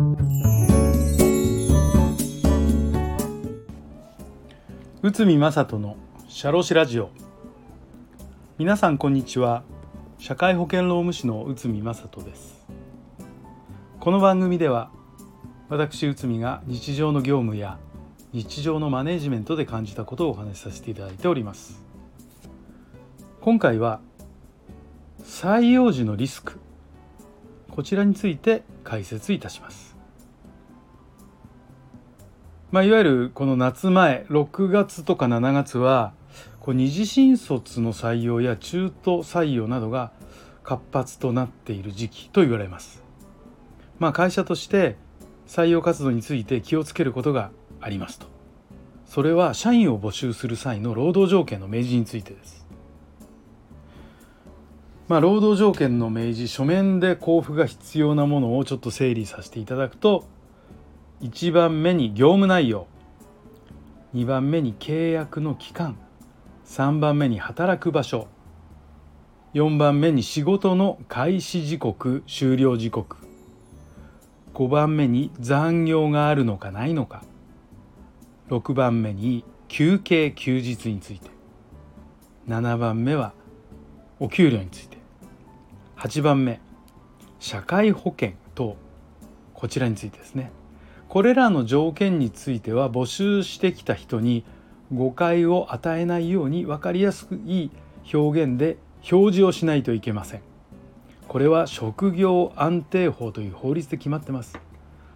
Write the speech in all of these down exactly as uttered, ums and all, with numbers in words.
宇都宮正人のシャロシラジオ。皆さんこんにちは。社会保険労務士の宇都宮正人です。この番組では私宇都宮が日常の業務や日常のマネジメントで感じたことをお話しさせていただいております。今回は採用時のリスク、こちらについて解説いたします。まあ、いわゆるこの夏前ろくがつとかしちがつはこう二次新卒の採用や中途採用などが活発となっている時期と言われます。まあ、会社として採用活動について気をつけることがありますと。それは社員を募集する際の労働条件の明示についてです。まあ、労働条件の明示、書面で交付が必要なものをちょっと整理させていただくと、いちばんめに業務内容、にばんめに契約の期間、さんばんめに働く場所、よんばんめに仕事の開始時刻、終了時刻、ごばんめに残業があるのかないのか、ろくばんめに休憩休日について、ななばんめはお給料について、はちばんめ社会保険等、こちらについてですね。これらの条件については募集してきた人に誤解を与えないように分かりやすくいい表現で表示をしないといけません。これは職業安定法という法律で決まってます。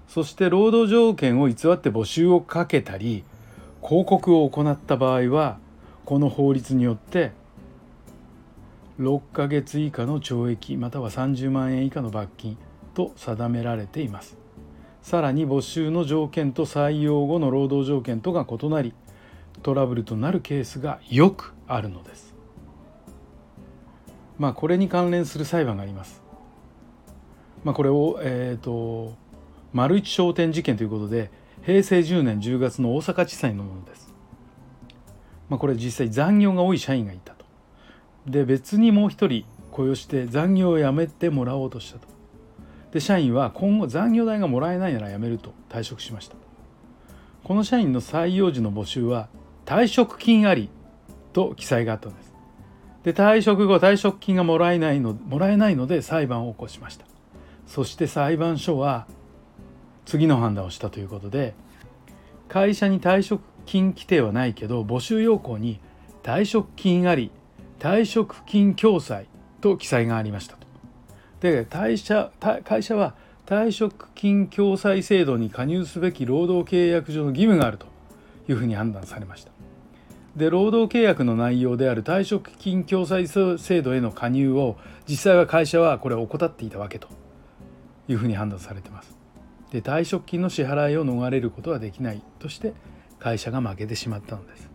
そして労働条件を偽って募集をかけたり広告を行った場合はこの法律によってろっかげつ以下の懲役またはさんじゅうまんえん以下の罰金と定められています。さらに募集の条件と採用後の労働条件とが異なり、トラブルとなるケースがよくあるのです。まあこれに関連する裁判があります。まあこれをえっと丸一商店事件ということで、へいせいじゅうねんじゅうがつの大阪地裁のものです。まあこれ実際残業が多い社員がいたと。で別にもう一人雇用して残業をやめてもらおうとしたと。で社員は今後残業代がもらえないなら辞めると退職しました。この社員の採用時の募集は退職金ありと記載があったんです。で退職後退職金がもらえないの、もらえないので裁判を起こしました。そして裁判所は次の判断をしたということで、会社に退職金規定はないけど募集要項に退職金あり退職金共済と記載がありました。で会社、会社は退職金共済制度に加入すべき労働契約上の義務があるというふうに判断されました。で労働契約の内容である退職金共済制度への加入を実際は会社はこれを怠っていたわけというふうに判断されています。で退職金の支払いを逃れることはできないとして会社が負けてしまったのです。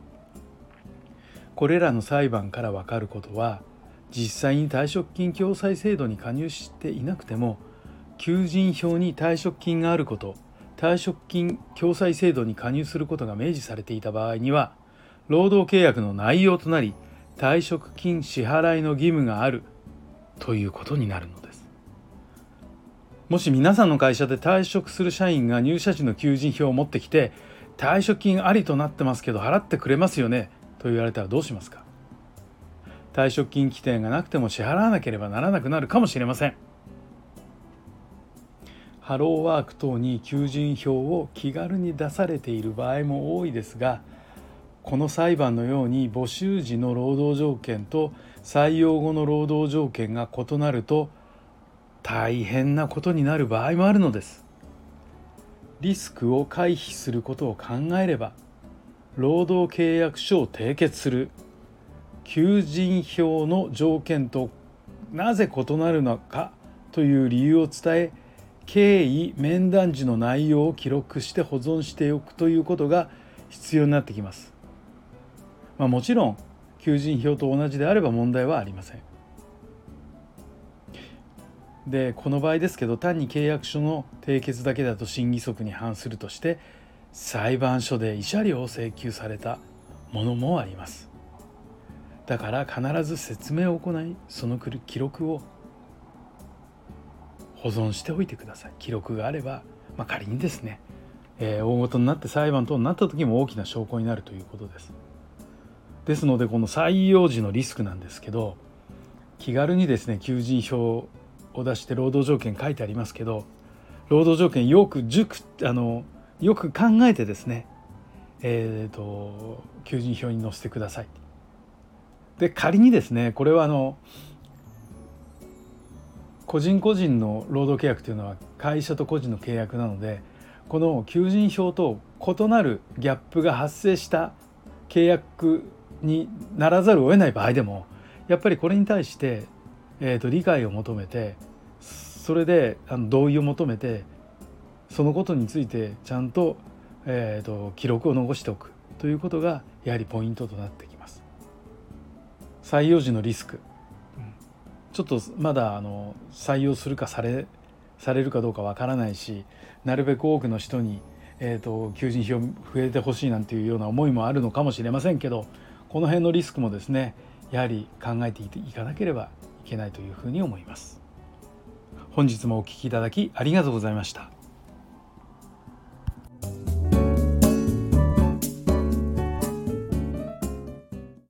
これらの裁判から分かることは、実際に退職金共済制度に加入していなくても求人票に退職金があること、退職金共済制度に加入することが明示されていた場合には労働契約の内容となり退職金支払いの義務があるということになるのです。もし皆さんの会社で退職する社員が入社時の求人票を持ってきて退職金ありとなってますけど払ってくれますよねと言われたらどうしますか？退職金規定がなくても支払わなければならなくなるかもしれません。ハローワーク等に求人票を気軽に出されている場合も多いですが、この裁判のように募集時の労働条件と採用後の労働条件が異なると大変なことになる場合もあるのです。リスクを回避することを考えれば、労働契約書を締結する、求人票の条件となぜ異なるのかという理由を伝え、経緯、面談時の内容を記録して保存しておくということが必要になってきます。まあ、もちろん求人票と同じであれば問題はありません。で、この場合ですけど、単に契約書の締結だけだと審議則に反するとして、裁判所で慰謝料を請求されたものもあります。だから必ず説明を行い、その記録を保存しておいてください。記録があればまあ、仮にですね、えー、大事になって裁判等になった時も大きな証拠になるということです。ですので、この採用時のリスクなんですけど、気軽にですね求人票を出して労働条件書いてありますけど、労働条件よく熟あのよく考えてですね、えーと、求人票に載せてください。で、仮にですねこれはあの個人個人の労働契約というのは会社と個人の契約なので、この求人票と異なるギャップが発生した契約にならざるを得ない場合でも、やっぱりこれに対して、えーと、理解を求めて、それであの同意を求めて、そのことについてちゃんと、えーと、記録を残しておくということがやはりポイントとなってきます。採用時のリスク、ちょっとまだあの採用するかされ、されるかどうかわからないし、なるべく多くの人に、えーと、求人票増えてほしいなんていうような思いもあるのかもしれませんけど、この辺のリスクもですねやはり考えていかなければいけないというふうに思います。本日もお聞きいただきありがとうございました。